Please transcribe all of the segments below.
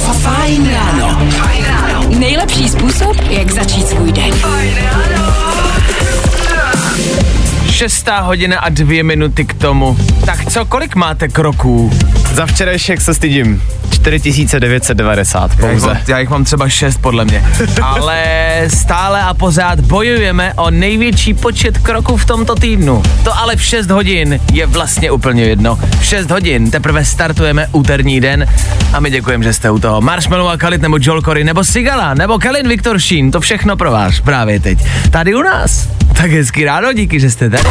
Fajn ráno. Fajn ráno. Nejlepší způsob, jak začít svůj den. Fajn ráno. 6:02 k tomu. Tak co, kolik máte kroků? Za včerejšek se stydím. 4990 pouze. Já jich mám třeba 6 podle mě. Ale stále a pořád bojujeme o největší počet kroků v tomto týdnu. To ale v 6 hodin je vlastně úplně jedno. V 6 hodin teprve startujeme úterní den a my děkujeme, že jste u toho. Marshmallow a Kalit nebo Joel Corey nebo Sigala nebo Kalin Viktor Šín, to všechno pro vás právě teď. Tady u nás. Tak hezky ráno, díky, že jste tady.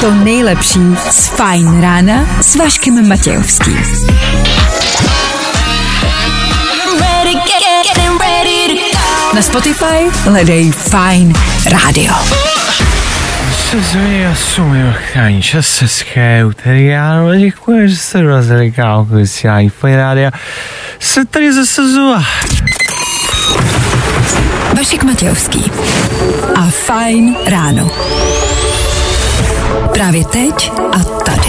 To nejlepší z Fajn rána s Vaškem Matějovským. Na Spotify hledej Fajn Radio. Sezvím, já jsem Jirchán, čas se schéu, tedy já děkuji, že se rozhledal vysílání Fajn rádia. Se tady zase zůvá. Vašek Matějovský a Fajn ráno. Právě teď a tady.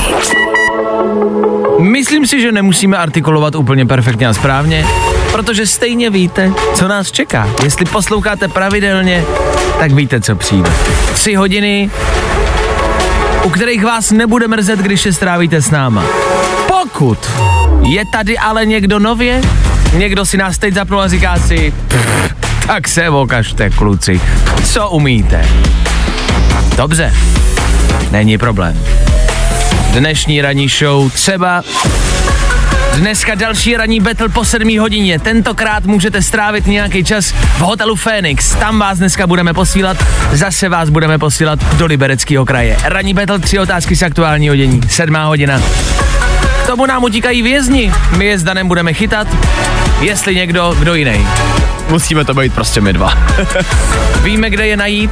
Myslím si, že nemusíme artikulovat úplně perfektně a správně, protože stejně víte, co nás čeká. Jestli posloucháte pravidelně, tak víte, co přijde. 3 hodiny, u kterých vás nebude mrzet, když je strávíte s náma. Pokud je tady ale někdo nově, někdo si nás teď zapnul a říká si, tak se okažte, kluci, co umíte. Dobře. Není problém. Dnešní ranní show třeba. Dneska další ranní battle po 7 hodině. Tentokrát můžete strávit nějaký čas v hotelu Fénix. Tam vás dneska budeme posílat. Zase vás budeme posílat do libereckého kraje. Ranní battle 3 otázky z aktuálního dění. 7 hodina. K tomu nám utíkají vězni. My je s Danem budeme chytat. Jestli někdo, kdo jiný. Musíme to být prostě my dva. Víme, kde je najít.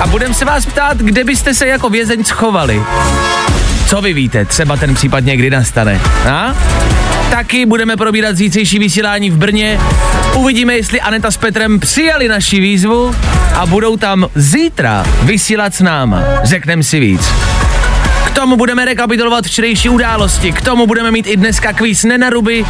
A budeme se vás ptát, kde byste se jako vězeň schovali. Co vy víte, třeba ten případ někdy nastane. A? Taky budeme probírat zítřejší vysílání v Brně. Uvidíme, jestli Aneta s Petrem přijali naši výzvu a budou tam zítra vysílat s náma. Řekneme si víc. K tomu budeme rekapitulovat včerejší události. K tomu budeme mít i dneska kvíz Nenaruby.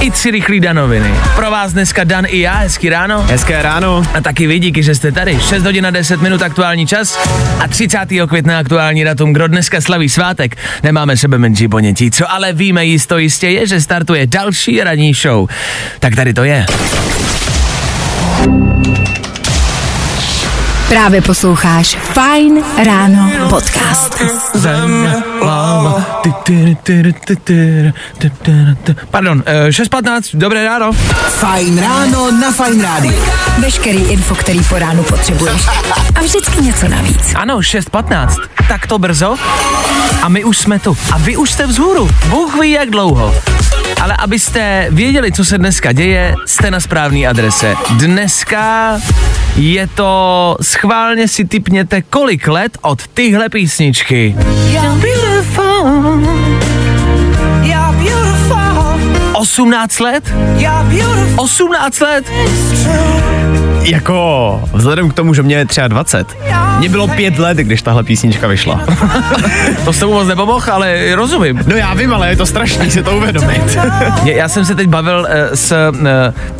I 3 rychlé danoviny. Pro vás dneska Dan i já, hezký ráno. Hezké ráno. A taky vy, díky, že jste tady. 6:10 aktuální čas a 30. května aktuální datum, kdo dneska slaví svátek. Nemáme sebe menší ponětí, co ale víme jistě je, že startuje další ranní show. Tak tady to je. Právě posloucháš Fajn ráno podcast. Pardon, 6:15, dobré ráno. Fajn ráno na Fajn rádiu. Veškerý info, který po ránu potřebuješ. A vždycky něco navíc. Ano, 6:15, tak to brzo. A my už jsme tu. A vy už jste vzhůru. Bůh ví, jak dlouho. Ale abyste věděli, co se dneska děje, jste na správné adrese. Dneska je to, schválně si tipněte, kolik let od tyhle písničky. You're beautiful. You're beautiful. 18 let? 18 let? Jako, vzhledem k tomu, že mě je 23, mě bylo 5 let, když tahle písnička vyšla. To s tebou moc nepomohl, ale rozumím. No já vím, ale je to strašný si to uvědomit. Já jsem se teď bavil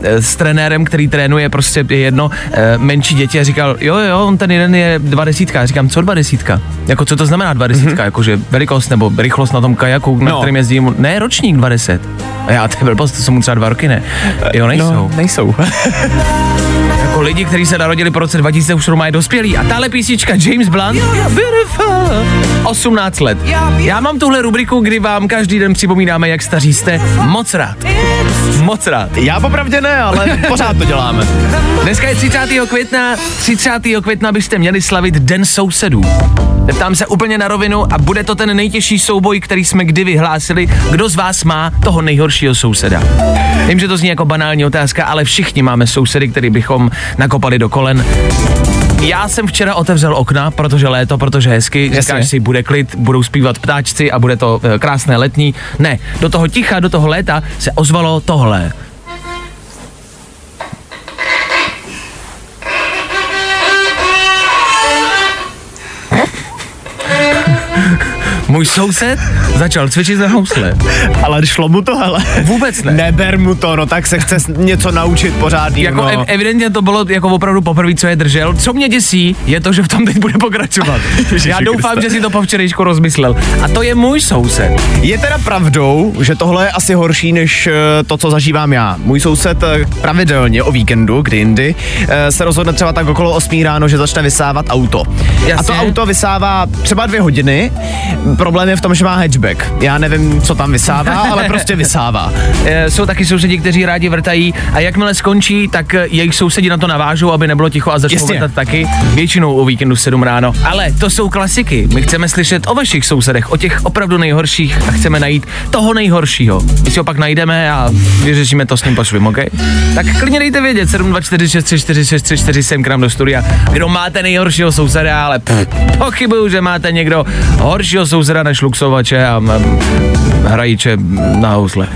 s trenérem, který trénuje prostě jedno menší děti a říkal, jo, on ten jeden je 20. Říkám, co 20? Jako, co to znamená 20? Jakože velikost nebo rychlost na tom kajaku, na kterým jezdím. Ne, ročník 20. A já, to byl prostě, to jsou mu třeba 2 roky, ne? Jo, nejsou. No, nejsou. Jako lidi, kteří se narodili po roce 2000, už mají dospělí. A tahle písnička James Blunt, 18 let. Já mám tuhle rubriku, kdy vám každý den připomínáme, jak staří jste. Moc rád. Moc rád. Já popravdě ne, ale pořád to děláme. Dneska je 30. května. 30. května byste měli slavit Den sousedů. Ptám se úplně na rovinu a bude to ten nejtěžší souboj, který jsme kdy vyhlásili. Kdo z vás má toho nejhoršího souseda? Vím, že to zní jako banální otázka, ale všichni máme sousedy, který bychom nakopali do kolen. Já jsem včera otevřel okna, protože léto, protože hezky, říkáš si, bude klid, budou zpívat ptáčci a bude to krásné letní. Ne, do toho ticha, do toho léta se ozvalo tohle. Můj soused začal cvičit na housle. Ale šlo mu to, hele. Vůbec ne. Neber mu to, no tak se chce něco naučit pořádný. Jako no. Evidentně to bylo jako opravdu poprvé, co je držel. Co mě děsí, je to, že v tom teď bude pokračovat. Já doufám, že si to po včerejšku rozmyslel. A to je můj soused. Je teda pravdou, že tohle je asi horší než to, co zažívám já. Můj soused pravidelně o víkendu, kdy jindy, se rozhodne třeba tak okolo 8 ráno, že začne vysávat auto. Jasně. A to auto vysává třeba 2 hodiny. Problém je v tom, že má hatchback. Já nevím, co tam vysává, ale prostě vysává. Jsou taky sousedi, kteří rádi vrtají a jakmile skončí, tak jejich sousedi na to navážou, aby nebylo ticho a začnou vrtat taky. Většinou o víkendu 7 ráno. Ale to jsou klasiky. My chceme slyšet o vašich sousedech, o těch opravdu nejhorších a chceme najít toho nejhoršího. My si ho pak najdeme a vyřešíme to s ním po svým, OK? Tak klidně dejte vědět 724634634 sem k nám do studia. Kdo máte nejhoršího souseda, ale pochybuju, že máte někdo horšího souseda než luxovače a hrajíče na housle.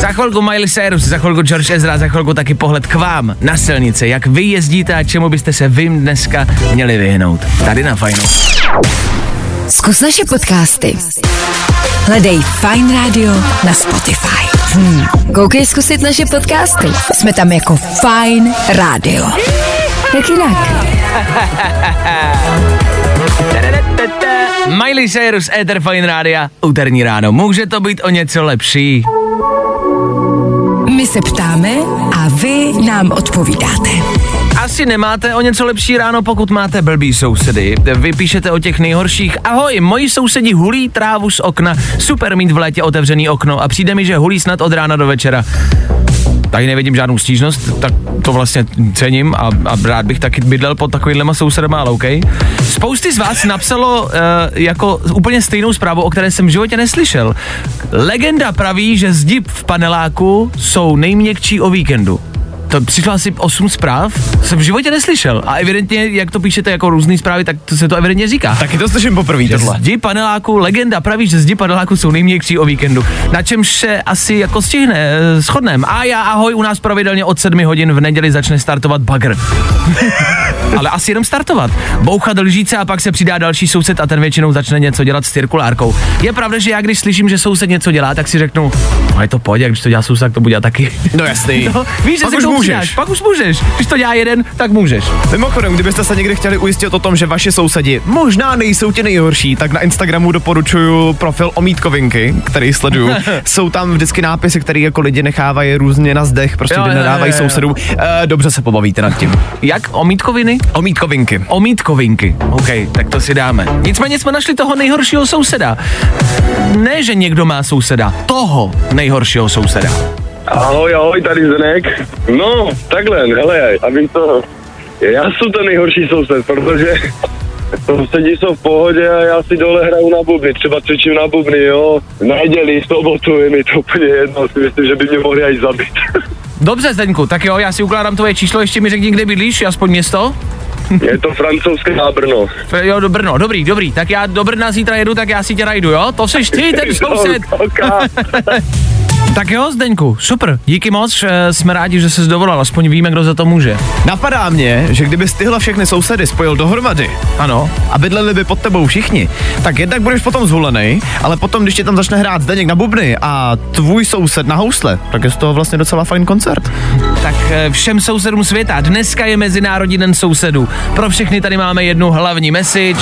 Za chvilku Miley Cyrus, za chvilku George Ezra, za chvilku taky pohled k vám na silnici, jak vy jezdíte a čemu byste se vy dneska měli vyhnout. Tady na Fajnu. Zkus naše podcasty. Hledej Fajn Radio na Spotify. Koukej zkusit naše podcasty. Jsme tam jako Fajn Radio. Jak jinak? Miley Cyrus, Ether Fajn Rádia, úterní ráno. Může to být o něco lepší? My se ptáme a vy nám odpovídáte. Asi nemáte o něco lepší ráno, pokud máte blbý sousedy. Vy píšete o těch nejhorších. Ahoj, moji sousedi hulí trávu z okna. Super mít v létě otevřený okno a přijde mi, že hulí snad od rána do večera. Tady nevidím žádnou stížnost, tak to vlastně cením a rád bych taky bydlel pod takovýhlema sousedama, ale OK. Spousty z vás napsalo jako úplně stejnou zprávu, o které jsem v životě neslyšel. Legenda praví, že zdi v paneláku jsou nejměkčí o víkendu. To přišlo asi 8 zpráv, jsem v životě neslyšel. A evidentně, jak to píšete jako různý zprávy, tak to se to evidentně říká. Taky to slyším poprvé tohle. Zdi paneláku, legenda praví, že zdi paneláku jsou nejměkčí o víkendu. Na čemž se asi jako stihne, shodneme. A já, ahoj, u nás pravidelně od 7 hodin v neděli začne startovat bagr. Ale asi jenom startovat. Bouchat lžíce a pak se přidá další soused a ten většinou začne něco dělat s cirkulárkou. Je pravda, že já když slyším, že soused něco dělá, tak si řeknu, no je to pojď, jak když to dělá soused, tak to budu dělat taky. No jasný. No, víš, můžeš. Pak už můžeš. Když to dělá jeden, tak můžeš. Mimochodem, kdybyste se někdy chtěli ujistit o tom, že vaši sousedi možná nejsou ti nejhorší, tak na Instagramu doporučuji profil Omítkovinky, který sleduju. Jsou tam vždycky nápisy, které jako lidi nechávají různě na zdech, prostě nedávají sousedům. Dobře se pobavíte nad tím. Jak? Omítkoviny? Omítkovinky. Omítkovinky. OK, tak to si dáme. Nicméně jsme našli toho nejhoršího souseda. Ne, že někdo má souseda, toho nejhoršího souseda. Ahoj, ahoj, tady Zdenek. No, takhle, hele, abych to... Já jsem ten nejhorší soused, protože sousedí jsou v pohodě a já si dole hraju na bubny, třeba cvičím na bubny, jo. Neděli, sobotu, je mi to úplně jedno, si myslím, že by mě mohli až zabít. Dobře, Zdeňku, tak jo, já si ukládám tvoje číslo, ještě mi řekni, kde bydlíš, aspoň město. Je to francouzské na Brno. Jo, do Brno, dobrý, tak já do Brna zítra jedu, tak já si tě najdu, jo? To seš ty, ten soused. Tak jo, Zdeňku, super, díky moc, jsme rádi, že ses dovolal, aspoň víme, kdo za to může. Napadá mě, že kdybys tyhle všechny sousedy spojil dohromady, ano, a bydleli by pod tebou všichni, tak jednak budeš potom zvolený, ale potom, když tě tam začne hrát Zdeněk na bubny a tvůj soused na housle, tak je z toho vlastně docela fajn koncert. Tak všem sousedům světa, dneska je Mezinárodní den sousedů, pro všechny tady máme jednu hlavní message.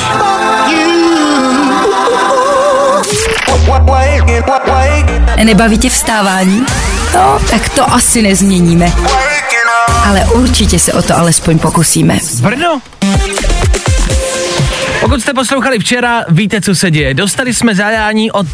Nebaví tě vstávání? No, tak to asi nezměníme. Ale určitě se o to alespoň pokusíme. Brno! Pokud jste poslouchali včera, víte, co se děje. Dostali jsme zadání od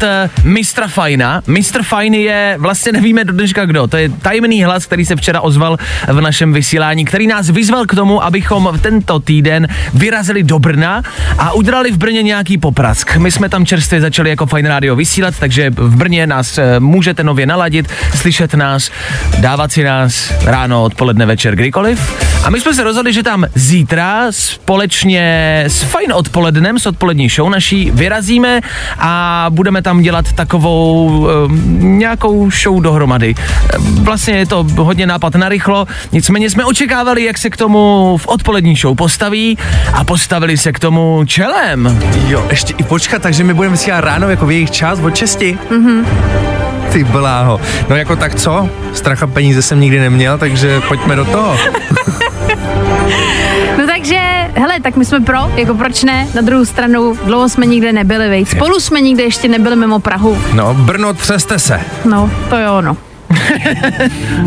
mistra Fajna. Mistr Fajn je, vlastně nevíme do dneška kdo, to je tajemný hlas, který se včera ozval v našem vysílání, který nás vyzval k tomu, abychom tento týden vyrazili do Brna a udělali v Brně nějaký poprask. My jsme tam čerstvě začali jako Fajn Rádio vysílat, takže v Brně nás můžete nově naladit, slyšet nás, dávat si nás ráno, odpoledne, večer, kdykoliv. A my jsme se rozhodli, že tam zítra společně s Fajn odpoledne odpolednem, s odpolední show naší vyrazíme a budeme tam dělat takovou nějakou show dohromady. Vlastně je to hodně nápad na rychlo, nicméně jsme očekávali, jak se k tomu v odpolední show postaví a postavili se k tomu čelem. Jo, ještě i počkat, takže my budeme si ráno jako v jejich čas od 6. Mhm. Ty bláho. No jako tak co? Stracha peníze jsem nikdy neměl, takže pojďme do toho. No takže, hele, tak my jsme pro, jako proč ne? Na druhou stranu, dlouho jsme nikde nebyli, vejt. Spolu jsme nikde ještě nebyli mimo Prahu. No, Brno, třeste se. No, to je ono.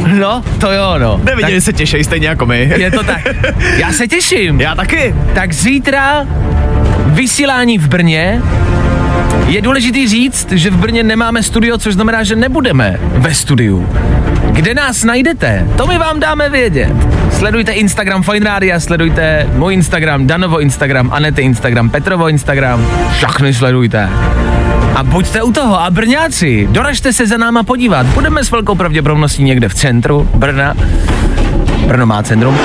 No, to jo, no. Neviděli tak, se těšej stejně jako my. Je to tak. Já se těším. Já taky. Tak zítra vysílání v Brně. Je důležitý říct, že v Brně nemáme studio, což znamená, že nebudeme ve studiu. Kde nás najdete? To my vám dáme vědět. Sledujte Instagram Fajn Rádia, sledujte můj Instagram, Danovo Instagram, Anety Instagram, Petrovo Instagram. Všechny sledujte. A buďte u toho a Brňáci, doražte se za náma podívat. Budeme s velkou pravděpodobností někde v centru Brna. Brno má centrum.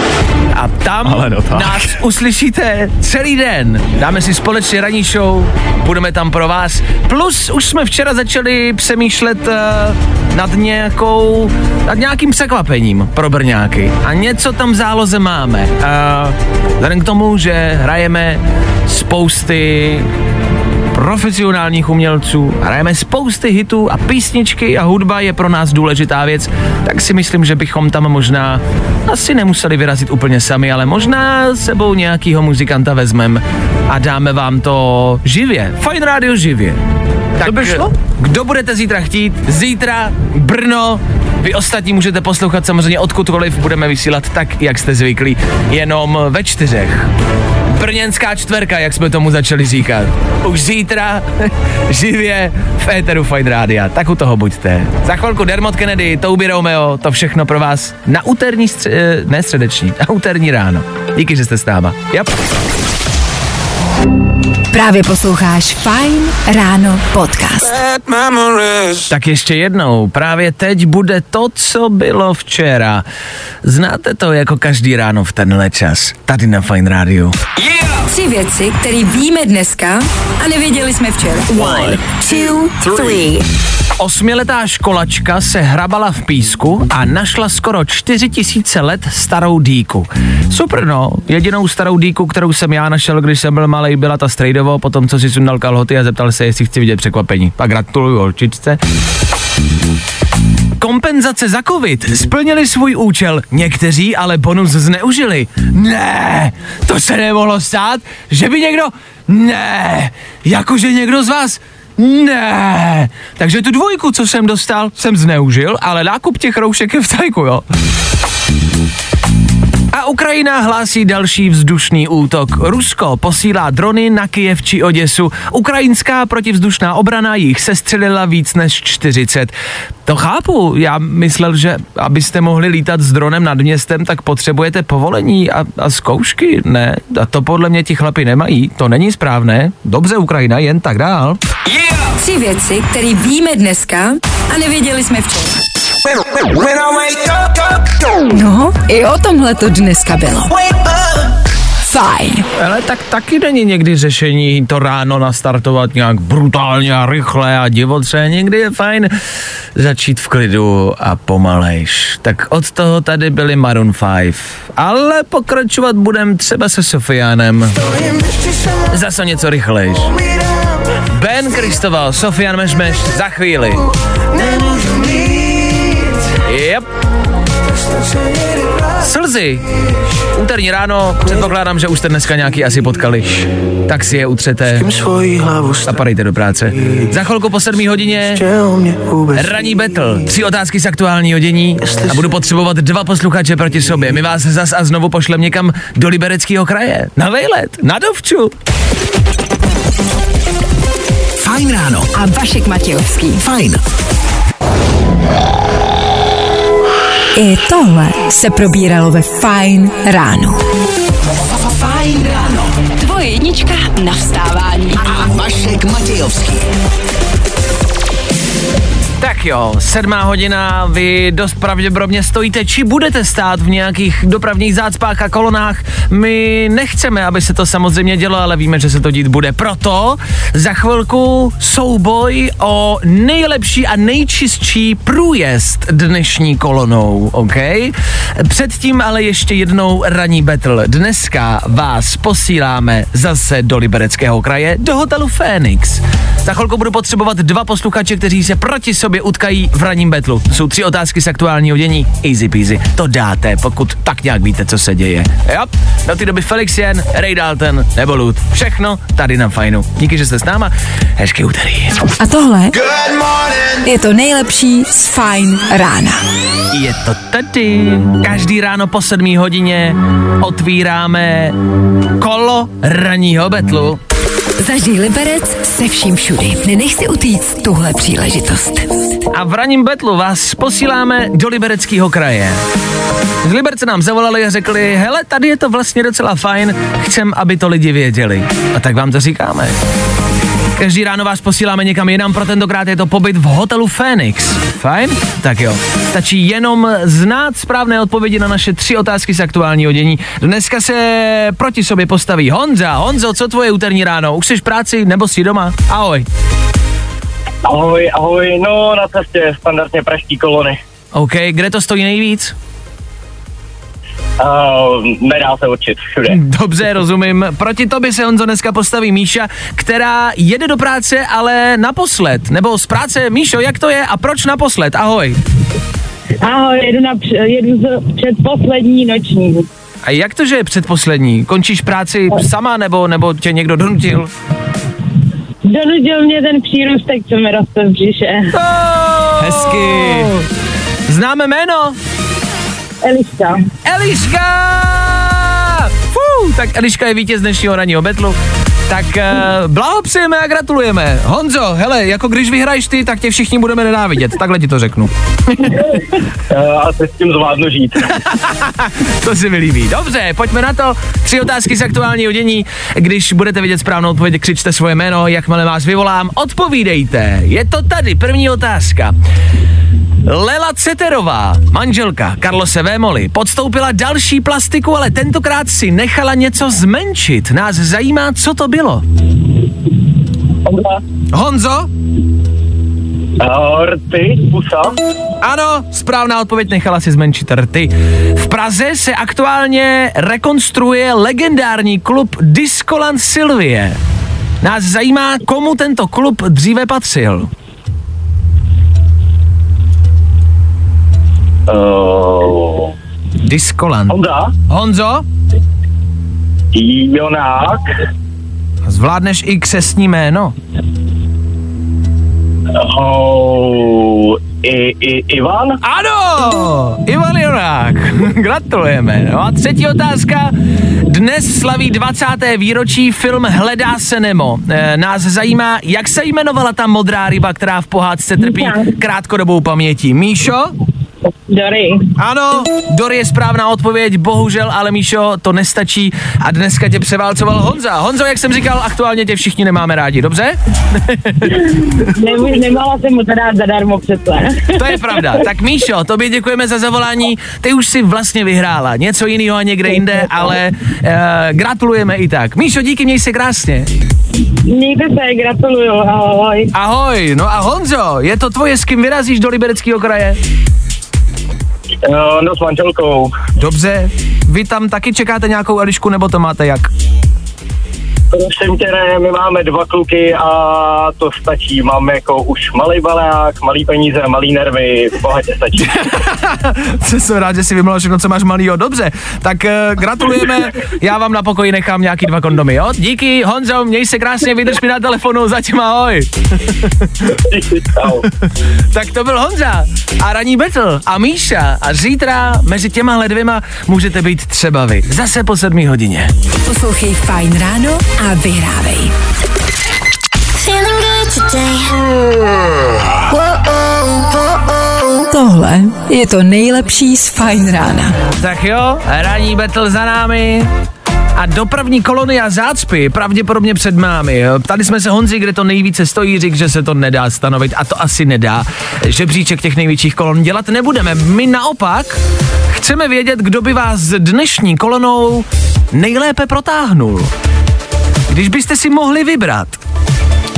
A tam nás uslyšíte celý den. Dáme si společně ranní show, budeme tam pro vás. Plus už jsme včera začali přemýšlet nad nějakým překvapením pro Brňáky. A něco tam v záloze máme. Vzhledem k tomu, že hrajeme spousty profesionálních umělců, hrajeme spousty hitů a písničky a hudba je pro nás důležitá věc, tak si myslím, že bychom tam možná asi nemuseli vyrazit úplně sami, ale možná sebou nějakýho muzikanta vezmeme a dáme vám to živě. Fajn rádio živě. Tak to by šlo? Kdo budete zítra chtít? Zítra Brno. Vy ostatní můžete poslouchat samozřejmě odkudkoliv, budeme vysílat tak, jak jste zvyklí, jenom ve 4. Brněnská čtverka, jak jsme tomu začali říkat. Už zítra živě v éteru Fajn Rádia. Tak u toho buďte. Za chvilku Dermot Kennedy, Touby Romeo, to všechno pro vás na úterní, na úterní ráno. Díky, že jste s náma. Yep. Právě posloucháš Fajn ráno podcast. Tak ještě jednou, právě teď bude to, co bylo včera. Znáte to jako každý ráno v tenhle čas, tady na Fajn rádiu. Yeah! 3 věci, které víme dneska a nevěděli jsme včera. 1, 2, 3. 8letá školačka se hrabala v písku a našla skoro 4000 let starou dýku. Super, no, jedinou starou dýku, kterou jsem já našel, když jsem byl malej, byla ta strejdovo, potom co si sundal kalhoty a zeptal se, jestli chci vidět překvapení. A gratuluju holčičce. Kompenzace za covid splnili svůj účel, někteří ale bonus zneužili. Ne, to se nemohlo stát, že by někdo... Ne, jakože někdo z vás... Ne, takže tu 2, co jsem dostal, jsem zneužil, ale nákup těch roušek je v tajku, jo. A Ukrajina hlásí další vzdušný útok. Rusko posílá drony na Kyjev či Oděsu. Ukrajinská protivzdušná obrana jich sestřelila víc než 40. To chápu, já myslel, že abyste mohli lítat s dronem nad městem, tak potřebujete povolení a zkoušky, ne? A to podle mě ti chlapi nemají, to není správné. Dobře, Ukrajina, jen tak dál. 3 věci, které víme dneska a nevěděli jsme včera. No, i o tomhle to dneska bylo. Fajn. Ale tak taky není někdy řešení to ráno nastartovat nějak brutálně a rychle a divoce. Někdy je fajn začít v klidu a pomalejš. Tak od toho tady byli Maroon 5. Ale pokračovat budem třeba se Sofianem. Zase něco rychlejš. Ben Kristoval, Sofian Mešmeš, za chvíli. Yep. Slzy. Úterní ráno, předpokládám, že už jste dneska nějaký asi potkali. Tak si je utřete a padejte do práce. Za chvilku po 7 hodině ranní battle. 3 otázky z aktuálního dění a budu potřebovat 2 posluchače proti sobě. My vás zas a znovu pošlem někam do Libereckého kraje. Na vejlet, na dovču. Fajn ráno. A Vašek Matějovský. Fajn. I tohle se probíralo ve Fajn ráno. Fajn ráno. Tvoje jednička na vstávání. A Vašek Matějovský. Tak, Tak jo, 7:00, vy dost pravděpodobně stojíte, či budete stát v nějakých dopravních zácpách a kolonách. My nechceme, aby se to samozřejmě dělo, ale víme, že se to dít bude. Proto za chvilku souboj o nejlepší a nejčistší průjezd dnešní kolonou, ok? Předtím ale ještě jednou ranní battle. Dneska vás posíláme zase do Libereckého kraje, do hotelu Fénix. Za chvilku budu potřebovat 2 posluchače, kteří se proti sobě utkají v ranním betlu. Jsou 3 otázky z aktuálního dění. Easy peasy. To dáte, pokud tak nějak víte, co se děje. Jo, do té doby Felix Jen, Ray Dalton nebo Lud. Všechno tady na Fajnu. Díky, že jste s náma. Hezký úterý. A tohle je to nejlepší z Fajn rána. Je to tady. Každý ráno po 7:00 otvíráme kolo ranního betlu. Zažij Liberec se vším všudy. Nenech si utíct tuhle příležitost. A v ranním betlu vás posíláme do Libereckého kraje. Z Liberce nám zavolali a řekli, hele, tady je to vlastně docela fajn, chcem, aby to lidi věděli. A tak vám to říkáme. Každý ráno vás posíláme někam jinam, pro tentokrát je to pobyt v hotelu Fénix. Fajn? Tak jo. Stačí jenom znát správné odpovědi na naše 3 otázky z aktuálního dění. Dneska se proti sobě postaví Honza. Honzo, co tvoje úterní ráno? Už jsi v práci nebo jsi doma? Ahoj. Ahoj, ahoj. No, na cestě standardně pražský kolony. OK, kde to stojí nejvíc? Nedá se určit všude. Dobře, rozumím. Proti tobě se, Honzo, dneska postaví Míša, která jede do práce, ale naposled. Nebo z práce. Míšo, jak to je a proč naposled? Ahoj. Ahoj, jedu předposlední noční. A jak to, že je předposlední? Končíš práci sama nebo tě někdo donutil? Donutil mě ten přírůstek, co mi roste v břiše. Oh! Hezky. Známe jméno? Eliška. Eliška! Fů, tak Eliška je vítěz dnešního ranního betlu. Tak blahopřejeme a gratulujeme. Honzo, hele, jako když vyhraješ ty, tak tě všichni budeme nenávidět. Takhle ti to řeknu. A se s tím zvládnu žít. To si mi líbí. Dobře, pojďme na to. 3 otázky z aktuálního dění. Když budete vidět správnou odpověď, křičte svoje jméno, jakmile vás vyvolám. Odpovídejte. Je to tady, první otázka. Lela Ceterová, manželka Karlose Vémoly, podstoupila další plastiku, ale tentokrát si nechala něco zmenšit. Nás zajímá, co to bylo. Honzo? Rty, pusa. Ano, správná odpověď, nechala si zmenšit rty. V Praze se aktuálně rekonstruuje legendární klub Diskoland Silvie. Nás zajímá, komu tento klub dříve patřil. Diskoland. Honzo? Jonák. Zvládneš i křestní jméno? Ivan? Ano! Ivan Jonák. Gratulujeme. No a třetí otázka. Dnes slaví 20. výročí film Hledá se Nemo. Nás zajímá, jak se jmenovala ta modrá ryba, která v pohádce trpí krátkodobou pamětí. Míšo? Dory. Ano, Dory je správná odpověď, bohužel, ale Míšo, to nestačí a dneska tě převálcoval Honza. Honzo, jak jsem říkal, aktuálně tě všichni nemáme rádi, dobře? Nemala jsem mu to dát zadarmo přece. To je pravda. Tak Míšo, tobě děkujeme za zavolání, ty už si vlastně vyhrála, něco jiného a někde jinde, ale gratulujeme i tak. Míšo, díky, měj se krásně. Mějte se, gratuluju, ahoj. Ahoj, no a Honzo, je to tvoje, s kým vyrazíš do Libereckého kraje? No, s manželkou. Dobře. Vy tam taky čekáte nějakou Elišku, nebo to máte jak? Prosím tě, ne, my máme 2 kluky a to stačí. Máme jako už malý balák, malý peníze, malý nervy, bohatě stačí. Jsem rád, že si vymlal všechno, co máš malýho. Dobře, tak gratulujeme. Já vám na pokoji nechám nějaký 2 kondomy, jo? Díky, Honzo, měj se krásně, vydrž mi na telefonu, zatím ahoj. Tak to byl Honza a ranní battle a Míša a zítra mezi těmahle 2 můžete být třeba vy. Zase po 7:00. Poslouchej Fajn ráno a vyhrávej. Tohle je to nejlepší z Fajn rána. Tak jo, ranní battle za námi. a dopravní kolony a zácpy pravděpodobně před námi. Ptali jsme se Honzi, kde to nejvíce stojí, řík, že se to nedá stanovit a to asi nedá. Žebříček těch největších kolon dělat nebudeme. My naopak chceme vědět, kdo by vás dnešní kolonou nejlépe protáhnul. Když byste si mohli vybrat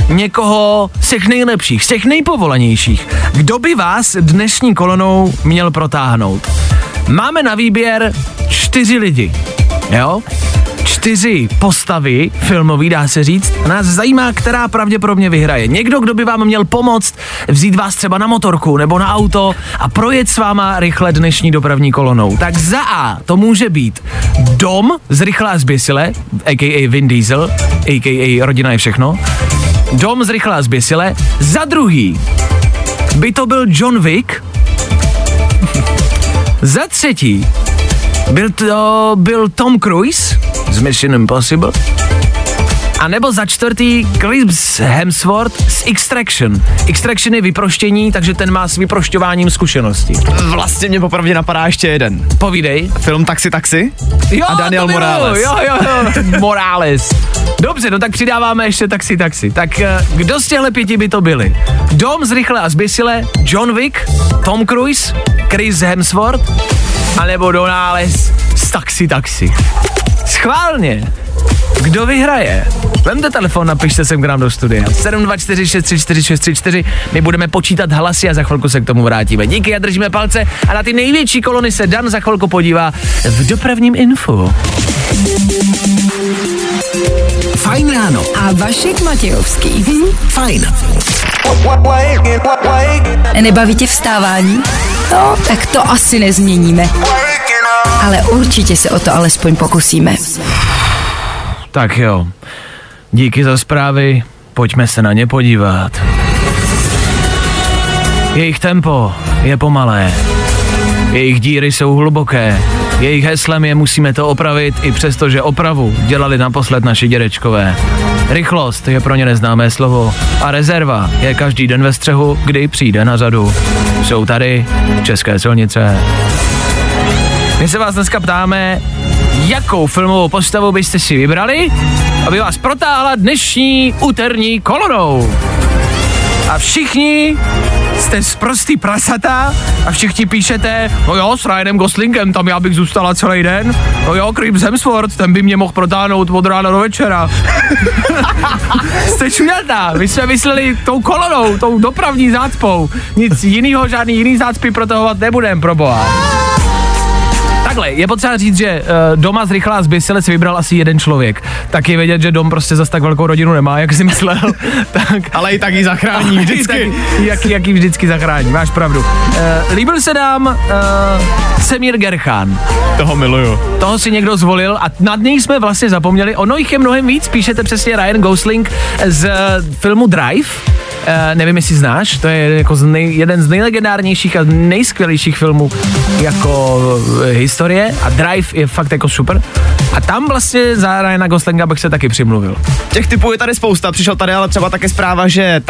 někoho z těch nejlepších, z těch nejpovolenějších, kdo by vás dnešní kolonou měl protáhnout? Máme na výběr 4 lidi, jo? 4 postavy filmový, dá se říct. Nás zajímá, která pravděpodobně vyhraje. Někdo, kdo by vám měl pomoct vzít vás třeba na motorku nebo na auto a projet s váma rychle dnešní dopravní kolonou. Tak za A to může být Dom z Rychle a zběsile, a.k.a. Vin Diesel, a.k.a. Rodina je všechno. Dom z Rychle a zběsile. Za druhý by to byl John Wick. Za třetí byl Tom Cruise z Mission Impossible. A nebo za čtvrtý Chris Hemsworth z Extraction. Extraction je vyproštění, takže ten má s vyprošťováním zkušenosti. Vlastně mě popravdě napadá ještě jeden. Povídej. Film Taxi? Jo, a Daniel Morales. Jo. Morales. Dobře, no tak přidáváme ještě Taxi. Tak kdo z těchto 5 by to byli? Dom z Rychle a zběsile, John Wick, Tom Cruise, Chris Hemsworth, anebo Donález z Taxi. Schválně. Kdo vyhraje? Vemte telefon, napište sem k nám do studia. 724634634. My budeme počítat hlasy a za chvilku se k tomu vrátíme. Díky a držíme palce. A na ty největší kolony se Dan za chvilku podívá v dopravním infu. Fajn ráno a Vašek Matějovský. Fajn. Nebaví tě vstávání? No, tak to asi nezměníme. Ale určitě se o to alespoň pokusíme. Tak jo, díky za zprávy, pojďme se na ně podívat. Jejich tempo je pomalé, jejich díry jsou hluboké, jejich heslem je musíme to opravit, i přesto, že opravu dělali naposled naši dědečkové. Rychlost je pro ně neznámé slovo a rezerva je každý den ve střehu, kdy přijde na řadu. Jsou tady české silnice. My se vás dneska ptáme, jakou filmovou postavu byste si vybrali, aby vás protáhla dnešní úterní kolonou. A všichni jste sprostý prasata a všichni píšete, no jo, s Ryanem Goslingem, tam já bych zůstala celý den. No jo, Chris Hemsworth, ten by mě mohl protáhnout od rána do večera. Jste čudatá, my jsme mysleli tou kolonou, tou dopravní zácpou. Nic jinýho, žádný jiný zácpy protahovat nebudem, proboha. Takhle, je potřeba říct, že Doma z Rychle a zběsile si vybral asi jeden člověk. Tak je vědět, že Dom prostě zas tak velkou rodinu nemá, jak si myslel. Tak, ale i tak ji zachrání vždycky. Jak ji vždycky zachrání, máš pravdu. Líbil se nám Semir Gerkhan. Toho miluju. Toho si někdo zvolil a nad něj jsme vlastně zapomněli. Ono jich je mnohem víc, píšete přesně Ryan Gosling z filmu Drive. Nevím, jestli znáš, to je jako jeden z nejlegendárnějších a nejskvělejších filmů jako historie a Drive je fakt jako super. A tam vlastně za Ryana Goslinga bych se taky přimluvil. Těch typů je tady spousta, přišel tady ale třeba také zpráva, že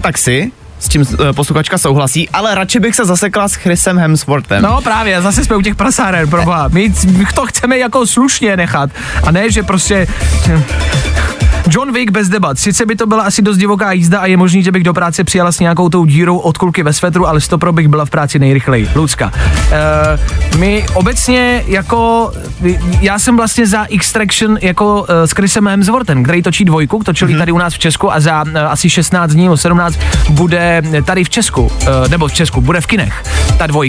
taxi, s tím posluchačka souhlasí, ale radši bych se zasekla s Chrisem Hemsworthem. No právě, zase jsme u těch prasáren, proboha. My to chceme jako slušně nechat a ne, že prostě... John Wick bez debat. Sice by to byla asi dost divoká jízda a je možný, že bych do práce přijela s nějakou tou dírou od kulky ve svetru, ale stopro bych byla v práci nejrychleji. Lucka. My obecně jako... Já jsem vlastně za Extraction jako s Chrisem Hemsworthem, který točí 2, točili tady u nás v Česku a za asi 16 dní, 17 bude tady v Česku, nebo v Česku, bude v kinech, ta 2.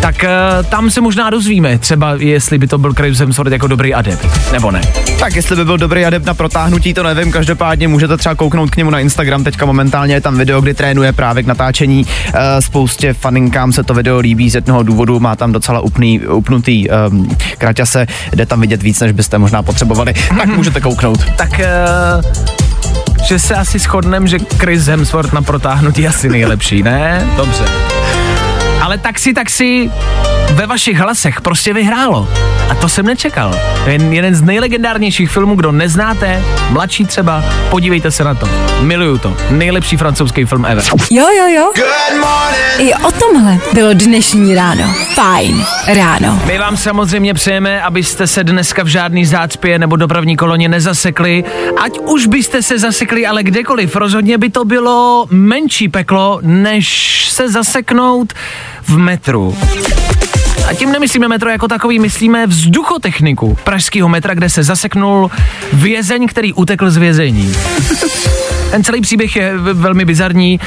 Tak tam se možná dozvíme, třeba jestli by to byl Chris Hemsworth jako dobrý adept, nebo ne. Tak jestli by byl dobrý adept na protáhnutí, to nevím, každopádně můžete třeba kouknout k němu na Instagram, teďka momentálně je tam video, kdy trénuje právě k natáčení, spoustě faninkám se to video líbí z jednoho důvodu, má tam docela upnutý kraťase, jde tam vidět víc, než byste možná potřebovali, tak můžete kouknout. Tak... že se asi shodneme, že Chris Hemsworth na protáhnutí asi nejlepší, ne? Dobře. Ale taxi ve vašich hlasech prostě vyhrálo. A to jsem nečekal. To je jeden z nejlegendárnějších filmů, kdo neznáte, mladší třeba, podívejte se na to. Miluju to. Nejlepší francouzský film ever. Jo. I o tomhle bylo dnešní ráno. Fajn ráno. My vám samozřejmě přejeme, abyste se dneska v žádný zácpě nebo dopravní koloně nezasekli. Ať už byste se zasekli, ale kdekoliv. Rozhodně by to bylo menší peklo, než se zaseknout v metru. A tím nemyslíme metro jako takový, myslíme vzduchotechniku pražského metra, kde se zaseknul vězeň, který utekl z vězení. Ten celý příběh je velmi bizarní,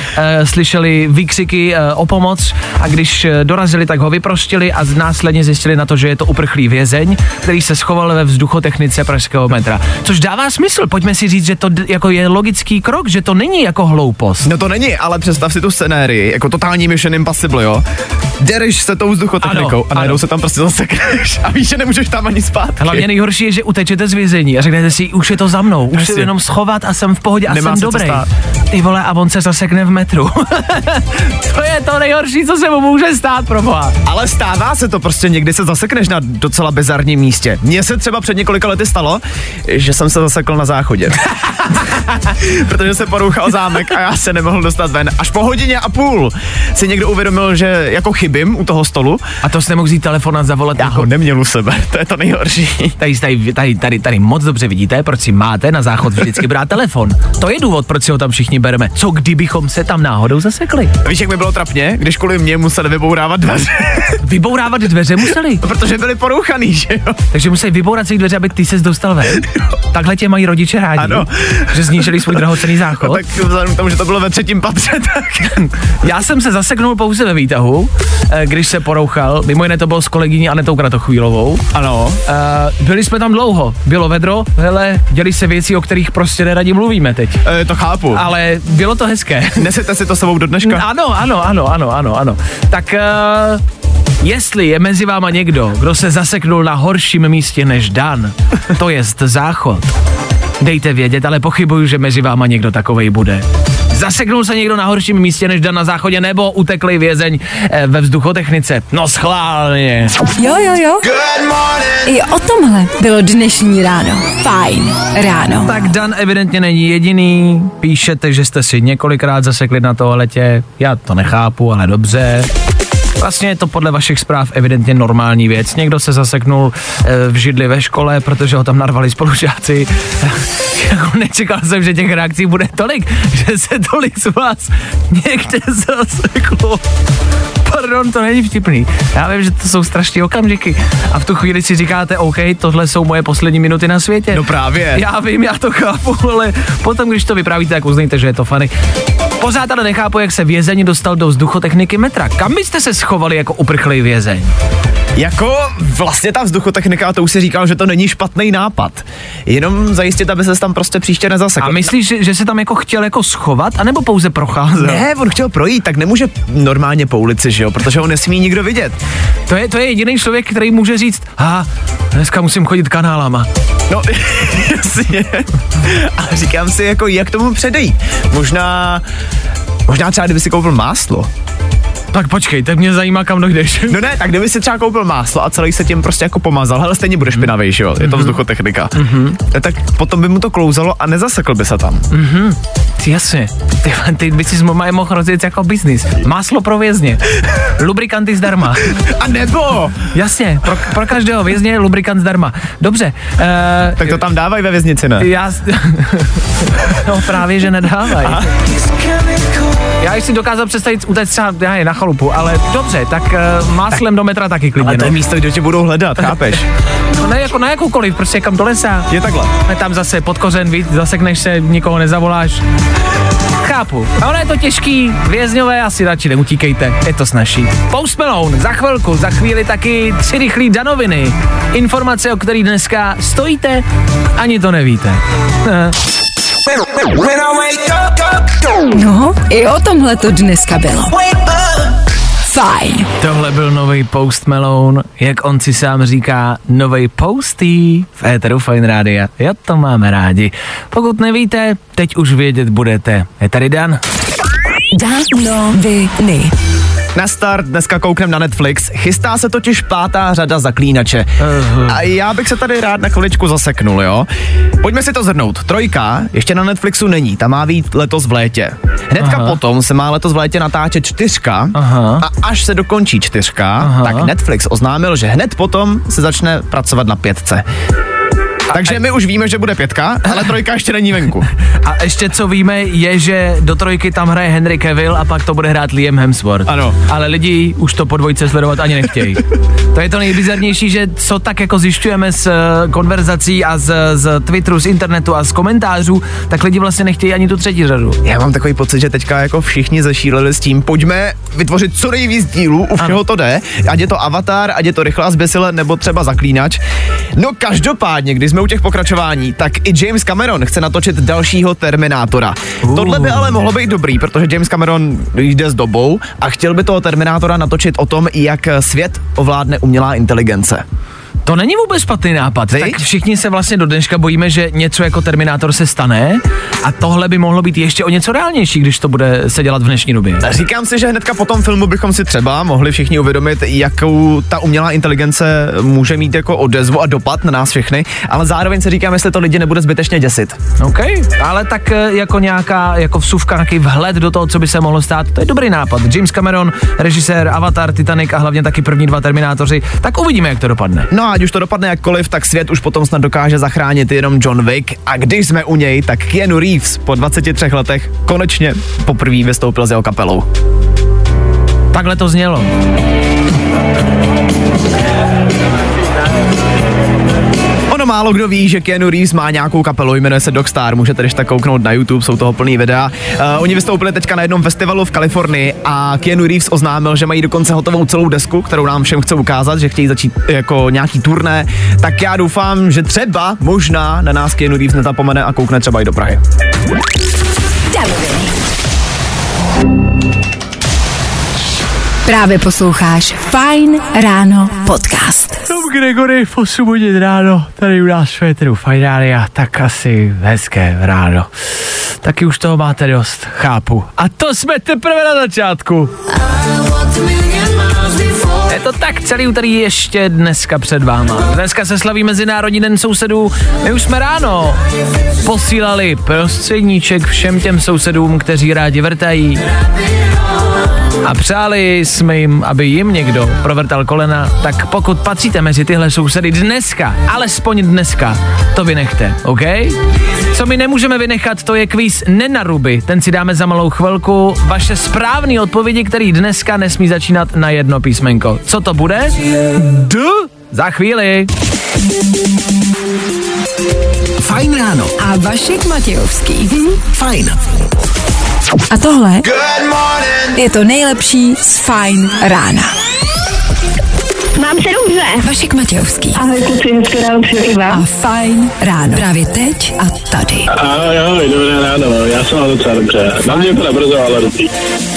slyšeli výkřiky o pomoc a když dorazili, tak ho vyprostili a následně zjistili na to, že je to uprchlý vězeň, který se schoval ve vzduchotechnice pražského metra. Což dává smysl, pojďme si říct, že to jako je logický krok, že to není jako hloupost. No to není, ale představ si tu scenérii, jako totální Mission Impossible, jo? Dereš se tou vzduchotechnikou a najednou se tam prostě zasekneš a víš, že nemůžeš tam ani zpátky. Hlavně nejhorší je, že utečete z vězení a řeknete si, už je to za mnou, už se jenom schovat a jsem v pohodě a jsem dobrý. Ty vole, a on se zasekne v metru. To je to nejhorší, co se mu může stát, proboha. Ale stává se to prostě, někdy se zasekneš na docela bizarním místě. Mně se třeba před několika lety stalo, že jsem se zasekl na záchodě. Protože se porouchal zámek a já se nemohl dostat ven. Až po hodině a půl si někdo uvědomil, že jako chybím u toho stolu. A to jsi nemohl vzít telefon a zavolat. Já ho neměl u sebe, to je to nejhorší. Tady moc dobře vidíte, proč si máte na záchod vždycky brát telefon. To je důvod, proč si ho tam všichni bereme. Co kdybychom se tam náhodou zasekli? Víš, jak mi bylo trapně, když kvůli mě museli vybourávat dveře. Vybourávat dveře museli? Protože byli porouchaný, že jo? Takže museli vybourat si dveře, aby ty ses dostal ven. Takhle tě mají rodiče rádi. Ano. Že zničili svůj drahocenný záchod. No, tak vzhledem k tomu, že to bylo ve třetím patře, tak... Já jsem se zaseknul pouze ve výtahu, když se porouchal. Mimo jiné to bylo s kolegyní Anetou Kratochvílovou. Ano. Byli jsme tam dlouho. Bylo vedro, hele, děli se věci, o kterých prostě neradi mluvíme teď. To chápu. Ale bylo to hezké. Nesete si to sebou do dneška? Ano. Tak... Jestli je mezi váma někdo, kdo se zaseknul na horším místě než Dan, to jest záchod, dejte vědět, ale pochybuju, že mezi váma někdo takovej bude. Zaseknul se někdo na horším místě než Dan na záchodě, nebo uteklý vězeň ve vzduchotechnice? No schválně. Jo. I o tomhle bylo dnešní ráno. Fajn ráno. Tak Dan evidentně není jediný. Píšete, že jste si několikrát zasekli na toaletě. Já to nechápu, ale dobře. Vlastně je to podle vašich zpráv evidentně normální věc. Někdo se zaseknul v židli ve škole, protože ho tam narvali spolužáci. Nečekal jsem, že těch reakcí bude tolik, že se tolik z vás někde zaseklo. Pardon, to není vtipný. Já vím, že to jsou strašné okamžiky. A v tu chvíli si říkáte, OK, tohle jsou moje poslední minuty na světě. No právě. Já vím, já to chápu, ale potom, když to vyprávíte, tak uznejte, že je to funny. Pořád ale nechápu, jak se vězeň dostal do vzduchotechniky metra. Kam byste se schovali jako uprchlý vězeň? Jako vlastně ta vzduchotechnika, to už si říkal, že to není špatný nápad. Jenom zajistit, aby se tam prostě příště nezasekl. A myslíš, že se tam jako chtěl jako schovat, anebo pouze procházet? Ne, on chtěl projít, tak nemůže normálně po ulici, že jo, protože ho nesmí nikdo vidět. To je jediný člověk, který může říct, dneska musím chodit kanálama. No, jasně. A říkám si, jako jak tomu předejít. Možná třeba, kdyby si koupil máslo. Tak počkej, tak mě zajímá, kam dojdeš. No ne, tak kdyby si třeba koupil máslo a celý se tím prostě jako pomazal, hele, stejně bude špinavý, že jo, je to vzduchotechnika. Tak potom by mu to klouzalo a nezasekl by se tam. Jasně, ty by si s mama mohl rozjet jako biznis. Máslo pro vězně, lubrikanty zdarma. A nebo! Jasně, pro každého vězně lubrikant zdarma. Dobře. Tak to tam dávají ve věznici, ne? No právě, že nedávají. Já si dokázal představit utéct třeba na chalupu, ale dobře, tak máslem tak, do metra taky klidně. Ale to je místo, kde tě budou hledat, chápeš? No ne, jako na jakoukoliv, prostě kam do lesa. Je takhle. Ne, tam zase pod kořen, zasekneš se, nikoho nezavoláš. Chápu, ale je to těžký, vězňové asi radši neutíkejte, je to snažší. Post Malone, za chvíli taky 3 rychlí danoviny. Informace, o který dneska stojíte, ani to nevíte. No, i o tomhle to dneska bylo. Fajn. Tohle byl nový Post Malone, jak on si sám říká, novej Posty v éteru Fajn Rádia. Já to máme rádi. Pokud nevíte, teď už vědět budete. Je tady Dan. Danoviny. Na start dneska kouknem na Netflix, chystá se totiž 5. řada Zaklínače. A já bych se tady rád na chviličku zaseknul, jo? Pojďme si to zhrnout. 3 ještě na Netflixu není, ta má být letos v létě. Hnedka potom se má letos v létě natáčet 4. A až se dokončí 4, tak Netflix oznámil, že hned potom se začne pracovat na 5. Takže my už víme, že bude 5, ale 3 ještě není venku. A ještě co víme je, že do 3 tam hraje Henry Cavill a pak to bude hrát Liam Hemsworth. Ano. Ale lidi už to po 2 sledovat ani nechtějí. To je to nejbizarnější, že co tak jako zjišťujeme z konverzací a z Twitteru, z internetu a z komentářů, tak lidi vlastně nechtějí ani tu 3. řadu. Já mám takový pocit, že teďka jako všichni zašíleli s tím, pojďme vytvořit co nejvíc dílů, u všeho to jde, ať je to Avatar, ať je to Rychle a zběsile, nebo třeba Zaklínač. No každopádně, když jsme u těch pokračování, tak i James Cameron chce natočit dalšího Terminátora. Tohle by ale mohlo být dobrý, protože James Cameron jde s dobou a chtěl by toho Terminátora natočit o tom, jak svět ovládne umělá inteligence. To není vůbec špatný nápad, tak všichni se vlastně do dneška bojíme, že něco jako Terminátor se stane a tohle by mohlo být ještě o něco reálnější, když to bude se dělat v dnešní době. Říkám si, že hnedka po tom filmu bychom si třeba mohli všichni uvědomit, jakou ta umělá inteligence může mít jako odezvu a dopad na nás všechny, ale zároveň se říkám, jestli to lidi nebude zbytečně děsit. OK, ale tak jako nějaká jako vsuvka, nějaký vhled do toho, co by se mohlo stát, to je dobrý nápad. James Cameron, režisér Avatar, Titanic a hlavně taky první 2 Terminátoři, tak uvidíme, jak to dopadne. No, ať už to dopadne jakkoliv, tak svět už potom snad dokáže zachránit jenom John Wick. A když jsme u něj, tak Keanu Reeves po 23 letech konečně poprvé vystoupil s jeho kapelou. Takhle to znělo. Málo kdo ví, že Keanu Reeves má nějakou kapelu, jmenuje se Dogstar, můžete ještě tak kouknout na YouTube, jsou toho plný videa. Oni vystoupili teďka na jednom festivalu v Kalifornii a Keanu Reeves oznámil, že mají dokonce hotovou celou desku, kterou nám všem chce ukázat, že chtějí začít jako nějaký turné, tak já doufám, že třeba možná na nás Keanu Reeves nezapomene a koukne třeba i do Prahy. Právě posloucháš Fajn ráno podcast. Tom Gregory v 8 hodin ráno, tady u nás v éteru Fajn rádia, tak asi hezké ráno. Taky už toho máte dost, chápu. A to jsme teprve na začátku. Je to tak, celý úterý ještě dneska před váma. Dneska se slaví Mezinárodní den sousedů. My už jsme ráno posílali prostředníček všem těm sousedům, kteří rádi vrtají. A přáli jsme jim, aby jim někdo provrtal kolena, tak pokud patříte mezi tyhle sousedy dneska, alespoň dneska, to vynechte, OK? Co my nemůžeme vynechat, to je kvíz Nenaruby, ten si dáme za malou chvilku. Vaše správné odpovědi, který dneska nesmí začínat na jedno písmenko. Co to bude? D? Za chvíli. Fajn ráno. A Vašek Matějovský. Fajn. A tohle je to nejlepší z Fajn rána. Mám se dobře. Vašek Matějovský. Ahoj kluci, hezké ráno přeji vám. A Fajn ráno. Právě teď a tady. Ahoj, dobré ráno, já jsem docela dobře. Na mě teda brzo, ale dobrý.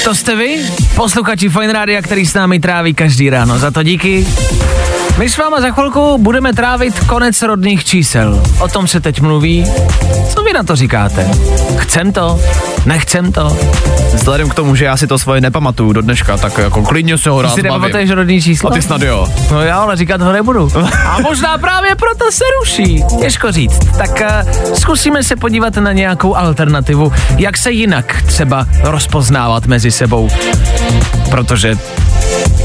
To jste vy, posluchači Fajn rádia, který s námi tráví každý ráno. Za to díky. My s váma za chvilku budeme trávit konec rodných čísel. O tom se teď mluví. Co vy na to říkáte? Chcem to? Nechcem to? Vzhledem k tomu, že já si to svoje nepamatuju do dneška, tak jako klidně se ho rád zbavím. Ty si nepamatuješ rodný číslo? A ty snad jo. No já, ale říkat ho nebudu. A možná právě proto se ruší. Těžko říct. Tak zkusíme se podívat na nějakou alternativu. Jak se jinak třeba rozpoznávat mezi sebou. Protože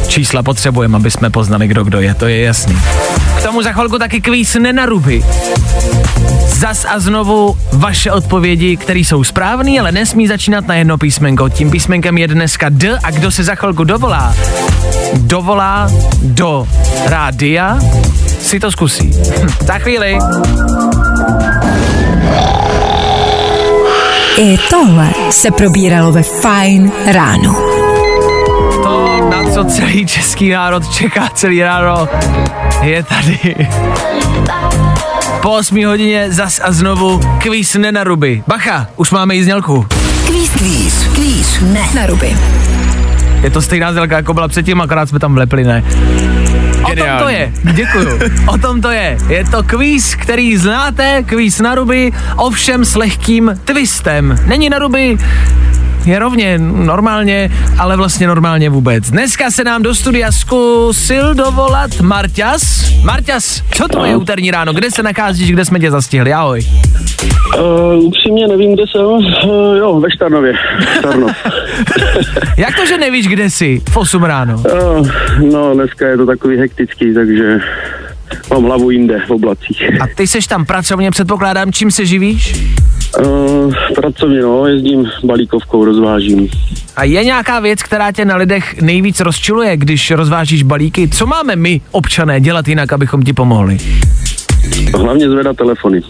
čísla potřebujeme, aby jsme poznali, kdo je, to je jasný. K tomu za chvilku taky kvíz Nenaruby. Zas a znovu vaše odpovědi, které jsou správné, ale nesmí začínat na jedno písmenko. Tím písmenkem je dneska D a kdo se za chvilku dovolá do rádia, si to zkusí. Za chvíli. I tohle se probíralo ve Fajn ráno. Na co celý český národ čeká celý ráno, je tady. Po 8 hodině zas a znovu kvíz Nenaruby. Bacha, už máme i znělku. Kvíz Nenaruby. Je to stejná znělka, jako byla předtím, akorát jsme tam vlepli, ne? Geniální. O tom to je, děkuju. O tom to je. Je to kvíz, který znáte, kvíz Naruby, ovšem s lehkým twistem. Není Naruby, je rovně normálně, ale vlastně normálně vůbec. Dneska se nám do studia zkusil dovolat Marťas. Marťas, co tvoje úterní ráno? Kde se nacházíš, kde jsme tě zastihli? Ahoj. Upřímně nevím, kde jsem. Jo, ve Štarnově. Štarnov. Jak to, že nevíš, kde jsi v 8 ráno? No, dneska je to takový hektický, takže mám hlavu jinde v oblacích. A ty seš tam pracovně, předpokládám, čím se živíš? Pracovně, no, jezdím balíkovkou, rozvážím. A je nějaká věc, která tě na lidech nejvíc rozčiluje, když rozvážíš balíky? Co máme my, občané, dělat jinak, abychom ti pomohli? Hlavně zvedat telefony.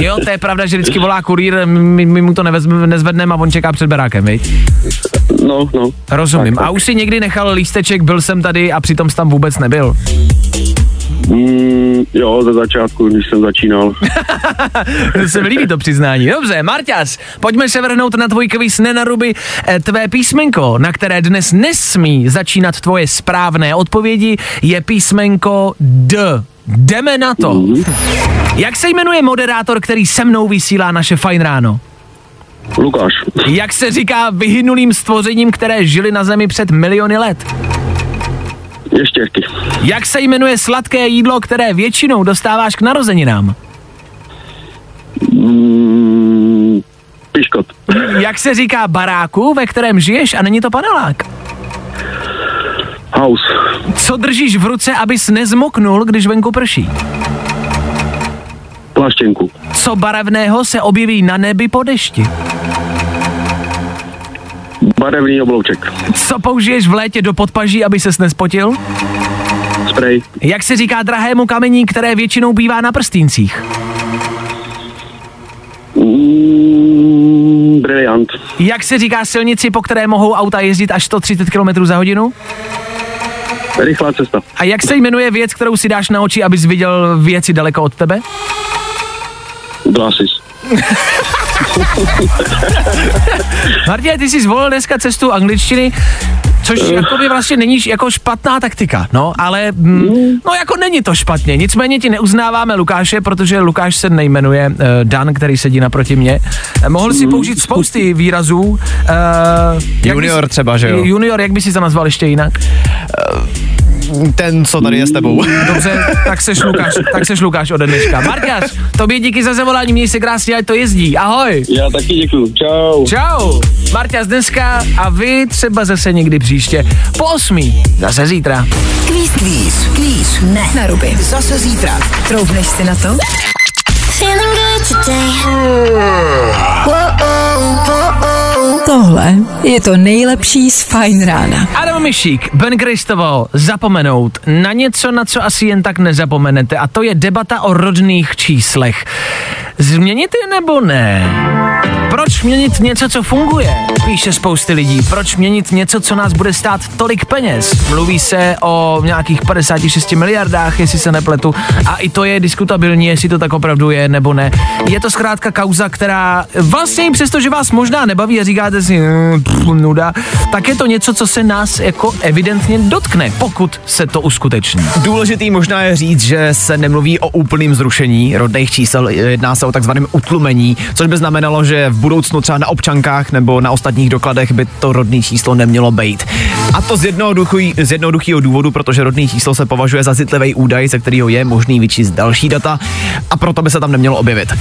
Jo, to je pravda, že vždycky volá kurýr, my mu to nezvedneme a on čeká před barákem, viď? No. Rozumím. Tak. A už si někdy nechal lísteček, byl jsem tady a přitom jsi tam vůbec nebyl? Jo, ze začátku, když jsem začínal. Se mi líbí to přiznání. Dobře, Marťas, pojďme se vrhnout na tvůj kvíz Nenaruby. Tvé písmenko, na které dnes nesmí začínat tvoje správné odpovědi, je písmenko D. Jdeme na to. Jak se jmenuje moderátor, který se mnou vysílá naše Fajn ráno? Lukáš. Jak se říká vyhynulým stvořením, které žili na zemi před miliony let? Ještěrky. Jak se jmenuje sladké jídlo, které většinou dostáváš k narozeninám? Piškot. Jak se říká baráku, ve kterém žiješ a není to panelák? House. Co držíš v ruce, abys nezmoknul, když venku prší? Pláštěnku. Co barevného se objeví na nebi po dešti? Barevný oblouček. Co použiješ v létě do podpaží, aby ses nespotil? Spray. Jak se říká drahému kamení, které většinou bývá na prstýncích? Briliant. Jak se říká silnici, po které mohou auta jezdit až 130 km za hodinu? Rychlá cesta. A jak se jmenuje věc, kterou si dáš na oči, abys viděl věci daleko od tebe? Glasses. Martě, ty jsi zvolil dneska cestu angličtiny, což jakoby vlastně není jako špatná taktika, no, ale no jako není to špatně, nicméně ti neuznáváme Lukáše, protože Lukáš se nejmenuje Dan, který sedí naproti mě. Mohl si použít spousty výrazů. Junior třeba, že jo? Junior, jak by si to nazval ještě jinak? Ten, co tady je s tebou. Dobře, tak seš Lukáš ode dneška. Marťas, tobě díky za zavolání, měj se krásně, ať to jezdí. Ahoj. Já taky děkuju, čau. Čau. Marťas dneska a vy třeba zase někdy příště. Po 8. Zase zítra. Kvíz, ne. Na ruby. Zase zítra. Troubneš si na to? Tohle je to nejlepší z Fajn rána. Adam Myšík, Ben Kristoval, zapomenout na něco, na co asi jen tak nezapomenete, a to je debata o rodných číslech. Změnit je nebo ne? Proč měnit něco, co funguje? Píše spousty lidí. Proč měnit něco, co nás bude stát tolik peněz? Mluví se o nějakých 56 miliardách, jestli se nepletu, a i to je diskutabilní, jestli to tak opravdu je nebo ne. Je to zkrátka kauza, která vlastně přesto, že vás možná nebaví a říkáte si nuda, tak je to něco, co se nás jako evidentně dotkne, pokud se to uskuteční. Důležitý možná je říct, že se nemluví o úplném zrušení rodných čísel, jedná se o takzvaném utlumení, což by znamenalo, že v budoucnu třeba na občankách nebo na ostatních dokladech by to rodné číslo nemělo být. A to z jednoduchého důvodu, protože rodné číslo se považuje za citlivý údaj, ze kterého je možný vyčíst další data, a proto by se tam nemělo objevit.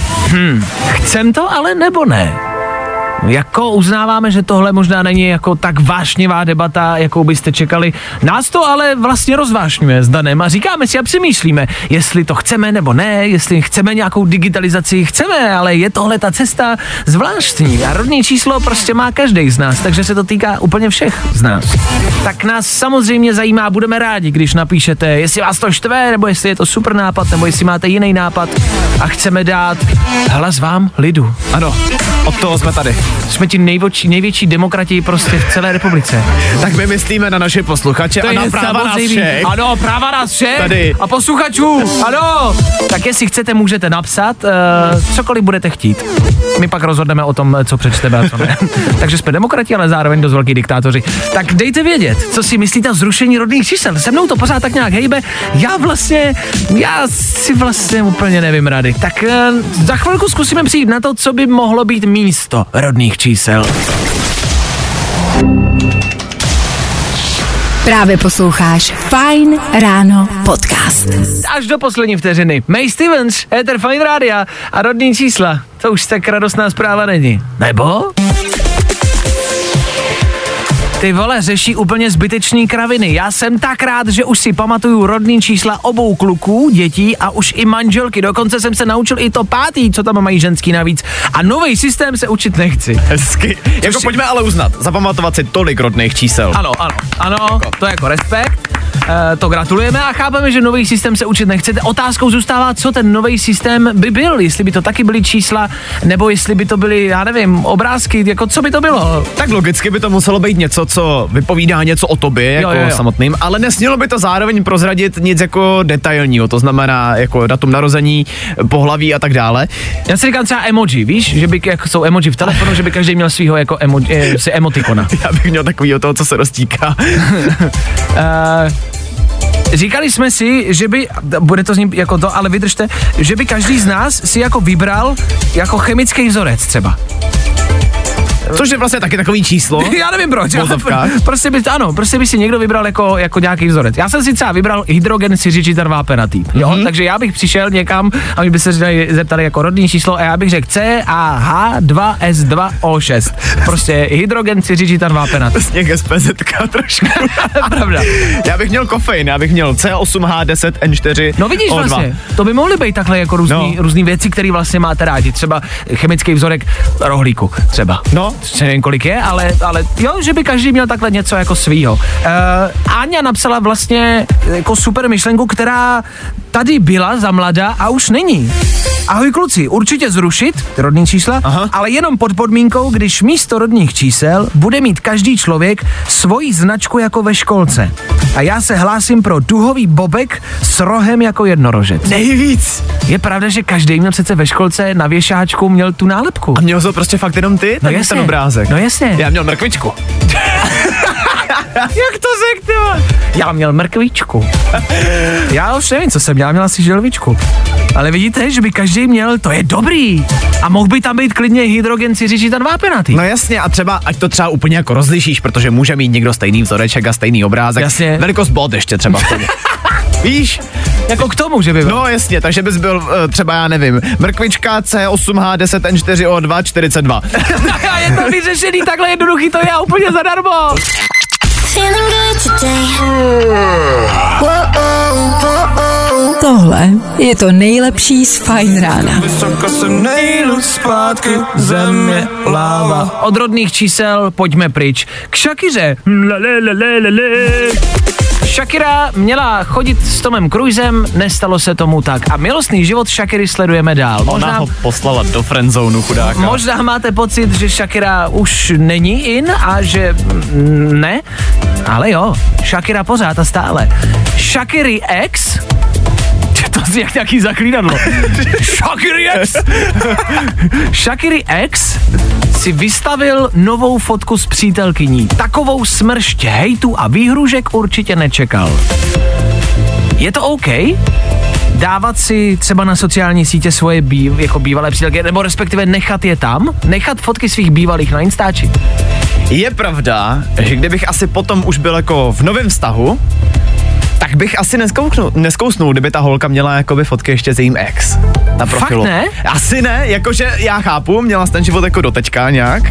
Chcem to ale nebo ne? Jako uznáváme, že tohle možná není jako tak vášnivá debata, jakou byste čekali. Nás to ale vlastně rozvášňuje s Danem a říkáme si a přemýšlíme, jestli to chceme nebo ne, jestli chceme nějakou digitalizaci, chceme, ale je tohle ta cesta zvláštní. A rodné číslo prostě má každý z nás, takže se to týká úplně všech z nás. Tak nás samozřejmě zajímá, budeme rádi, když napíšete, jestli vás to štve, nebo jestli je to super nápad, nebo jestli máte jiný nápad, a chceme dát hlas vám, lidu. Ano, od toho jsme tady. Jsme ti největší demokrati prostě v celé republice. Tak my myslíme na naše posluchače a na práva nás všech. Ano, práva nás všech tady. A posluchačů, ano. Tak jestli chcete, můžete napsat, cokoliv budete chtít. My pak rozhodneme o tom, co přečteme a co ne. Takže jsme demokrati, ale zároveň dost velký diktátoři. Tak dejte vědět, co si myslíte o zrušení rodných čísel. Se mnou to pořád tak nějak hejbe. Já si vlastně úplně nevím rady. Tak za chvilku zkusíme přijít na to, co by mohlo být místo rodných čísel. Právě posloucháš Fajn ráno podcast. Až do poslední vteřiny. May Stevens, éter Fajn rádia a rodný čísla. To už tak radostná zpráva není. Nebo? Ty vole, řeší úplně zbytečný kraviny. Já jsem tak rád, že už si pamatuju rodný čísla obou kluků, dětí a už i manželky. Dokonce jsem se naučil i to pátý, co tam mají ženský navíc. A nový systém se učit nechci. Hezky. Jako si... pojďme ale uznat, zapamatovat si tolik rodných čísel. Ano, to je jako respekt. To gratulujeme a chápeme, že nový systém se učit nechcete. Otázkou zůstává, co ten nový systém by byl, jestli by to taky byly čísla, nebo jestli by to byly, já nevím, obrázky, jako co by to bylo. Tak logicky by to muselo být něco, co vypovídá něco o tobě, jako jo. Samotným, ale nesmělo by to zároveň prozradit nic jako detailního, to znamená jako datum narození, pohlaví a tak dále. Já si říkám třeba emoji, víš, že by, jako jsou emoji v telefonu, že by každý měl svýho jako si emotikona. Já bych měl takový o toho, co se roztíká. Říkali jsme si, že by, bude to s ním jako to, ale vydržte, že by každý z nás si jako vybral jako chemický vzorec třeba. Což je vlastně taky takový číslo. Já nevím proč. Prostě by si někdo vybral jako nějaký vzorec. Já jsem si třeba vybral hydrogen siřičitan vápenatý. Mm-hmm. Takže já bych přišel někam a my by se zeptali jako rodný číslo a já bych řekl CAH2S2O6. Prostě hydrogen siřičitan vápenatý. To je SPZ-ka trošku. Pravda. Já bych měl kofein, já bych měl C8H10N4O2. No vidíš vlastně, to by mohly být takhle jako různý věci, které vlastně máte rádi. Třeba chemický vzorek rohlíku třeba. No. Nevím, kolik je, ale jo, že by každý měl takhle něco jako svýho. Áňa napsala vlastně jako super myšlenku, která tady byla za mladá a už není. Ahoj kluci, určitě zrušit rodný čísla, ale jenom pod podmínkou, když místo rodných čísel bude mít každý člověk svoji značku jako ve školce. A já se hlásím pro duhový bobek s rohem jako jednorožec. Nejvíc! Je pravda, že každý měl přece ve školce na věšáčku měl tu nálepku. A měl to prostě fakt jenom ty? No jasně. Ten obrázek. No jasně. Já měl mrkvičku. Jak to řekl? Já měl mrkvičku. Já už nevím, co jsem měl, asi želvičku. Ale vidíte, že by každý měl, to je dobrý. A mohl by tam být klidně hydrogen siřičitan vápenatý. No jasně, a třeba, ať to třeba úplně jako rozlišíš, protože může mít někdo stejný vzoreček a stejný obrázek. Jasně. Velikost bod ještě třeba v tom. Víš? Jako k tomu, že by byl. No jasně, takže bys byl třeba, já nevím, mrkvička C8H10N4O242. Je to vyřešený, takhle jednoduchý, to je úplně zadarmo. Tohle je to nejlepší z Fajn rána. Od rodných čísel pojďme pryč. K Šakiře. Shakira měla chodit s Tomem Cruisem, nestalo se tomu tak. A milostný život Shakiry sledujeme dál. Možná, ona ho poslala do friendzónu, chudáka. Možná máte pocit, že Shakira už není in a že ne, ale jo, Shakira pořád a stále. Shakiry ex... To je jak nějaký zaklínadlo. Shakiry ex! Shakiry ex si vystavil novou fotku s přítelkyní. Takovou smršť hejtu a výhružek určitě nečekal. Je to OK? Dávat si třeba na sociální sítě svoje bývalé přítelky, nebo respektive nechat je tam? Nechat fotky svých bývalých na Instači? Je pravda, že kdybych asi potom už byl jako v novém vztahu, tak bych asi neskousnul, kdyby ta holka měla jakoby fotky ještě s jejím ex na profilu. Fakt ne? Asi ne, jakože já chápu, měla ten život jako dotečka nějak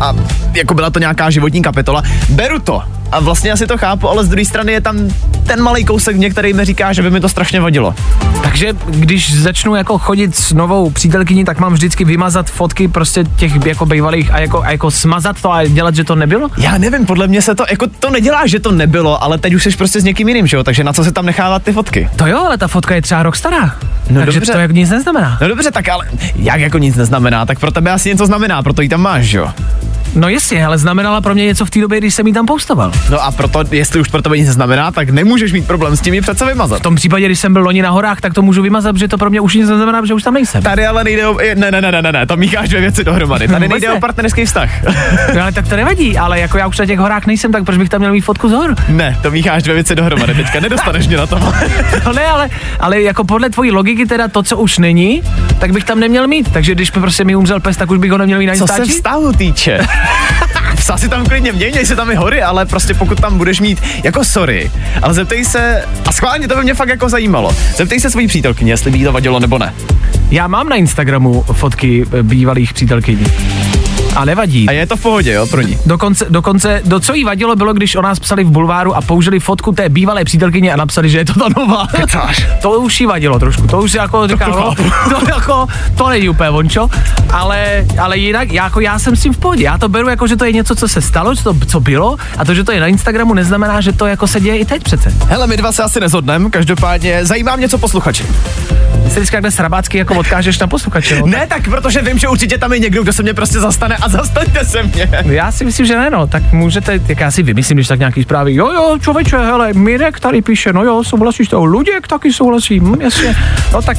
a jako byla to nějaká životní kapitola. Beru to a vlastně asi to chápu, ale z druhé strany je tam ten malý kousek mě, který mi říká, že by mi to strašně vadilo. Takže když začnu jako chodit s novou přítelkyní, tak mám vždycky vymazat fotky prostě těch jako bývalých a jako smazat to a dělat, že to nebylo? Já nevím, podle mě se to, jako to nedělá, že to nebylo, ale teď už jsi prostě s někým jiným, že jo? Takže na co se tam nechávat ty fotky? To jo, ale ta fotka je třeba rok stará. No takže dobře. To jako nic neznamená. No dobře, tak ale jak jako nic neznamená, tak pro tebe asi něco znamená, proto ji tam máš, že jo? No jasně, ale znamenala pro mě něco v té době, když jsem ji tam postoval. No a proto, jestli už pro tebe nic neznamená, tak nemůžeš mít problém s tím ji přece vymazat. V tom případě, když jsem byl loni na horách, tak to můžu vymazat, že to pro mě už nic neznamená, že už tam nejsem. Tady ale nejde o... Ne, to mícháš dvě věci dohromady. Tady nejde o partnerský vztah. No ale tak to nevadí, ale jako já už na těch horách nejsem, tak proč bych tam měl mít fotku z hor? Ne, to mícháš dvě věci dohromady. Teďka nedostaneš mě na to. No ne, ale jako podle tvojí logiky teda to, co už není, tak bych tam neměl mít. Takže když prostě mi umřel pes, tak už bych ho neměl mít na Instači. Co se vztahu týče? psa si tam klidně měj se tam i hory, ale prostě pokud tam budeš mít, jako sorry, ale zeptej se, a schválně to by mě fakt jako zajímalo, zeptej se svojí přítelkyně, jestli by jí to vadilo nebo ne. Já mám na Instagramu fotky bývalých přítelkyní. A nevadí. A je to v pohodě, jo, pro ní. Dokonce, co jí vadilo, bylo, když o nás psali v bulváru a použili fotku té bývalé přítelkyně a napsali, že je to ta nová. Kecáš. To už jí vadilo trošku, to už jako říkalo, to není úplně vončo, ale jinak, jako já jsem s tím v pohodě, já to beru jako, že to je něco, co se stalo, co bylo, a to, že to je na Instagramu, neznamená, že to jako se děje i teď přece. Hele, my dva se asi nezhodneme, každopádně zajímá mě, co posluchači. Jste vždycky dnes rabácky jako odkážeš na posluchače. No? Ne, tak protože vím, že určitě tam je někdo, kdo se mě prostě zastane a zastaňte se mě. Já si myslím, že ne, no, tak můžete, jak já si vymyslím, když tak nějaký zprávy, jo, člověče, hele, Mirek tady píše, no jo, souhlasíš toho, Luděk taky souhlasí, jasně, no tak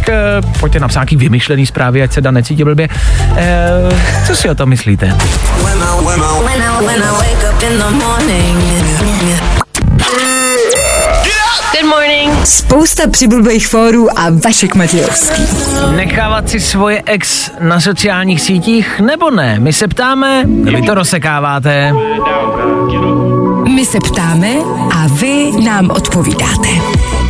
pojďte napsat nějaký vymyšlený zprávy, ať se Dan necítí blbě. Co si o tom myslíte? Spousta přibulbých fórů a Vašek Matějovský. Nechávat si svoje ex na sociálních sítích nebo ne? My se ptáme, vy to rozsekáváte. My se ptáme a vy nám odpovídáte.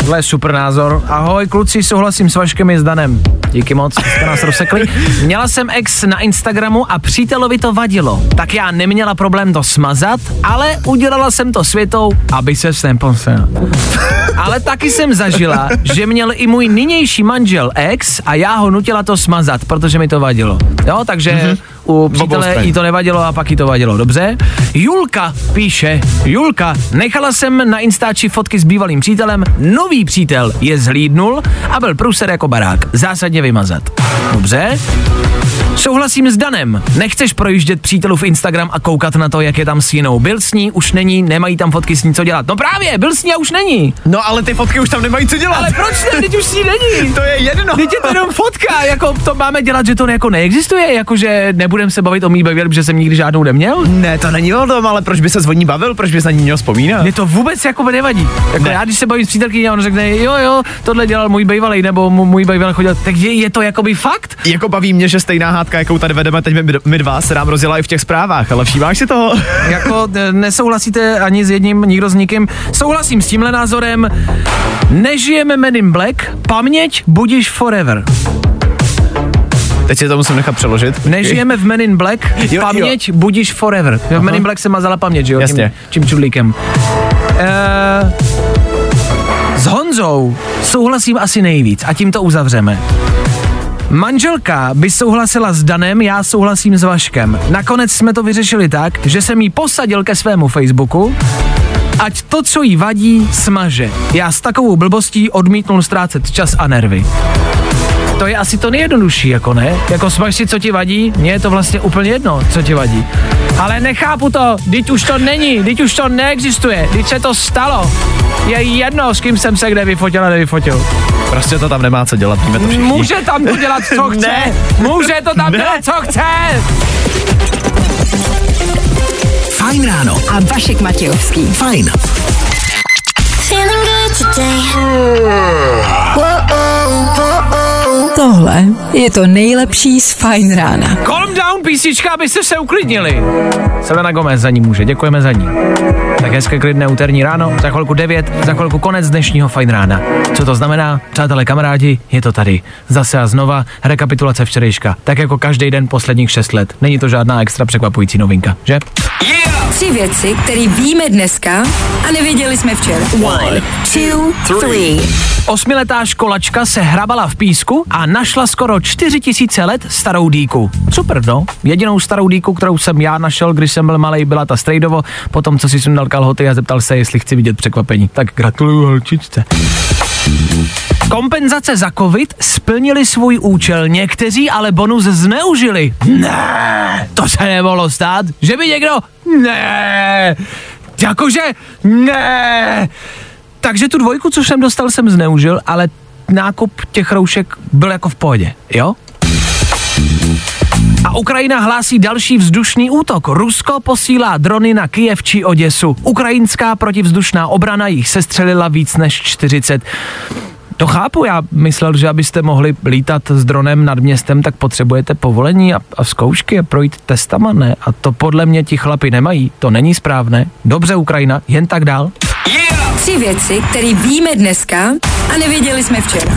To je super názor. Ahoj kluci, souhlasím s Vaškem i s Danem. Díky moc, jste nás rozsekli. Měla jsem ex na Instagramu a přítelovi to vadilo. Tak já neměla problém to smazat, ale udělala jsem to světou, aby se s neposel. Ale taky jsem zažila, že měl i můj nynější manžel ex a já ho nutila to smazat, protože mi to vadilo. Jo, takže u přítele jí to nevadilo a pak jí to vadilo. Dobře? Julka píše. Julka, nechala jsem na Instači fotky s bývalým přítelem, nový přítel je zhlídnul a byl průser jako barák. Zásadně vymazat. Dobře? Souhlasím s Danem. Nechceš projíždět přítelův Instagram a koukat na to, jak je tam s jinou. Byl s ní, už není, nemají tam fotky s ní co dělat. No právě, byl s ní a už není. No ale ty fotky už tam nemají co dělat. Ale proč ne? Teď už s ní není. To je jedno. Teď je to jenom fotka, jako to máme dělat, že to jako neexistuje, jakože nebudeme se bavit o mý bavě, protože jsem nikdy žádnou neměl? Ne, to není o tom, ale proč by se s ní bavil, proč by se na ní měl vzpomínat? Mě to vůbec jako nevadí. Jako ne. Já když se bavím s přítelkyní a on řekne, jo, tohle dělal můj bývalý nebo můj bývalý chodil, tak je to jakoby fakt? Jako baví mě, že stejná hádka, jakou tady vedeme teď my dva, se nám rozjela i v těch zprávách, ale všímáš si toho? Jako nesouhlasíte ani s jedním, nikdo s nikým. Souhlasím s tímhle názorem. Nežijeme Men in Black, paměť budíš forever. Teď si to musím nechat přeložit. Nežijeme v Men in Black, paměť budíš forever. Jo, v Men in Black se mazala paměť, jo? Jasně. Tím čudlíkem. S Honzou souhlasím asi nejvíc a tím to uzavřeme. Manželka by souhlasila s Danem, já souhlasím s Vaškem. Nakonec jsme to vyřešili tak, že jsem jí posadil ke svému Facebooku, ať to, co jí vadí, smaže. Já s takovou blbostí odmítnul ztrácet čas a nervy. To je asi to nejjednodušší, jako ne? Jako smaž si, co ti vadí, mně je to vlastně úplně jedno, co ti vadí. Ale nechápu to, teď už to není, teď už to neexistuje, teď se to stalo. Je jedno, s kým jsem se kde vyfotil a nevyfotil. Prostě to tam nemá co dělat, víme to všichni. Může tam to dělat, co chce, ne. Může to tam dělat, co chce. Fajn ráno a Vašek Matějovský. Fajn. Tohle je to nejlepší z Fajn rána. Calm down, písnička, abyste se uklidnili. Selena Gomez za ní může, děkujeme za ní. Tak hezké klidné úterní ráno, za chvilku 9, za chvilku konec dnešního Fajn rána. Co to znamená, přátelé, kamarádi, je to tady. Zase a znova rekapitulace včerejška, tak jako každý den posledních 6 let. Není to žádná extra překvapující novinka, že? Yeah! 3 věci, které víme dneska a nevěděli jsme včera. 1, 2, 3. 8letá školačka se hrabala v písku a našla skoro 4000 let starou dýku. Super, no. Jedinou starou dýku, kterou jsem já našel, když jsem byl malej, byla ta strejdovo, potom co si sundal kalhoty a zeptal se, jestli chci vidět překvapení. Tak gratuluju holčičce. Kompenzace za covid splnili svůj účel, někteří ale bonus zneužili. Ne, to se nemohlo stát, že by někdo... Ne, jakože... Ne. Takže tu 2, co jsem dostal, jsem zneužil, ale nákup těch roušek byl jako v pohodě, jo? A Ukrajina hlásí další vzdušný útok. Rusko posílá drony na Kyjev či Oděsu. Ukrajinská protivzdušná obrana jich sestřelila víc než 40. To chápu, já myslel, že abyste mohli lítat s dronem nad městem, tak potřebujete povolení a zkoušky a projít testama, ne? A to podle mě ti chlapi nemají, to není správné. Dobře, Ukrajina, jen tak dál. Yeah! 3 věci, které víme dneska a nevěděli jsme včera.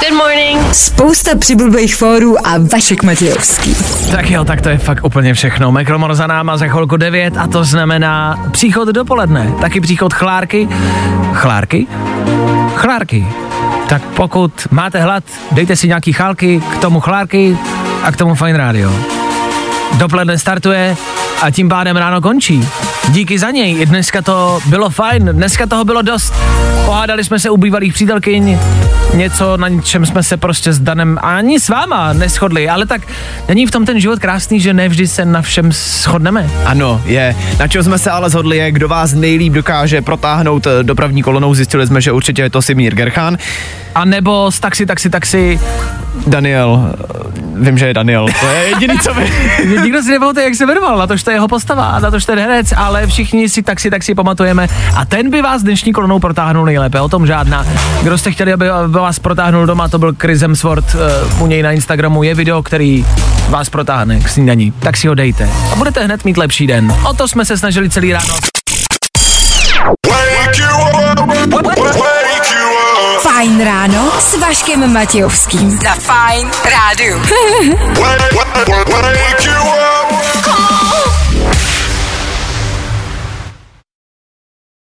Good morning. Spousta přibulbých fórů a Vašek Matějovský. Tak jo, tak to je fakt úplně všechno. Mikromor za náma za chvilku 9 a to znamená příchod dopoledne. Taky příchod Chlárky. Chlárky? Chlárky. Tak pokud máte hlad, dejte si nějaký chálky, k tomu Chlárky a k tomu Fajn Radio. Dopoledne startuje a tím pádem ráno končí. Díky za něj, dneska to bylo fajn, dneska toho bylo dost. Pohádali jsme se u bývalých přítelkyň, něco, na čem jsme se prostě s Danem ani s váma neshodli, ale tak není v tom ten život krásný, že nevždy se na všem shodneme? Ano, je. Na čem jsme se ale shodli je, kdo vás nejlíp dokáže protáhnout dopravní kolonou, zjistili jsme, že určitě je to Semir Gerkhan. A nebo z taxi. Daniel, vím, že je Daniel, to je jediný, co vím. Nikdo si nepamatuje, jak se jmenoval, na to, že to je jeho postava a na to, že to je herec, ale všichni si taxi pamatujeme a ten by vás dnešní kolonou protáhnul nejlépe, o tom žádná. Kdo jste chtěli, aby vás protáhnul doma, to byl Chris Hemsworth, u něj na Instagramu je video, který vás protáhne k snídaní, tak si ho dejte a budete hned mít lepší den. O to jsme se snažili celý ráno. Fajn ráno s Vaškem Matějovským. Za Fajn rádu.